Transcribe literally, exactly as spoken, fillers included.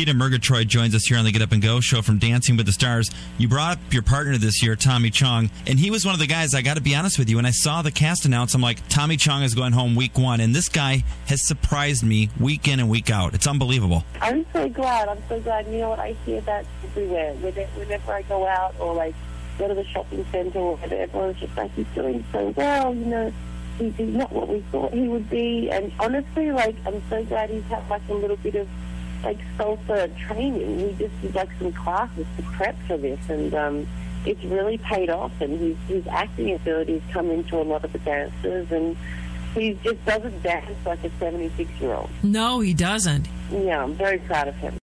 Peter Murgatroyd joins us here on the Get Up and Go show from Dancing with the Stars. You brought up your partner this year, Tommy Chong, and he was one of the guys, I got to be honest with you, when I saw the cast announce, I'm like, Tommy Chong is going home week one, and this guy has surprised me week in and week out. It's unbelievable. I'm so glad. I'm so glad. You know what? I hear that everywhere. Whenever I go out or, like, go to the shopping center or whatever, everyone's just like, he's doing so well, you know. He's not what we thought he would be, and honestly, like, I'm so glad he's had, like, a little bit of, like, salsa training. He just did, like, some classes to prep for this, and um, it's really paid off, and his, his acting abilities come into a lot of the dances, and he just doesn't dance like a seventy-six-year-old. No, he doesn't. Yeah, I'm very proud of him.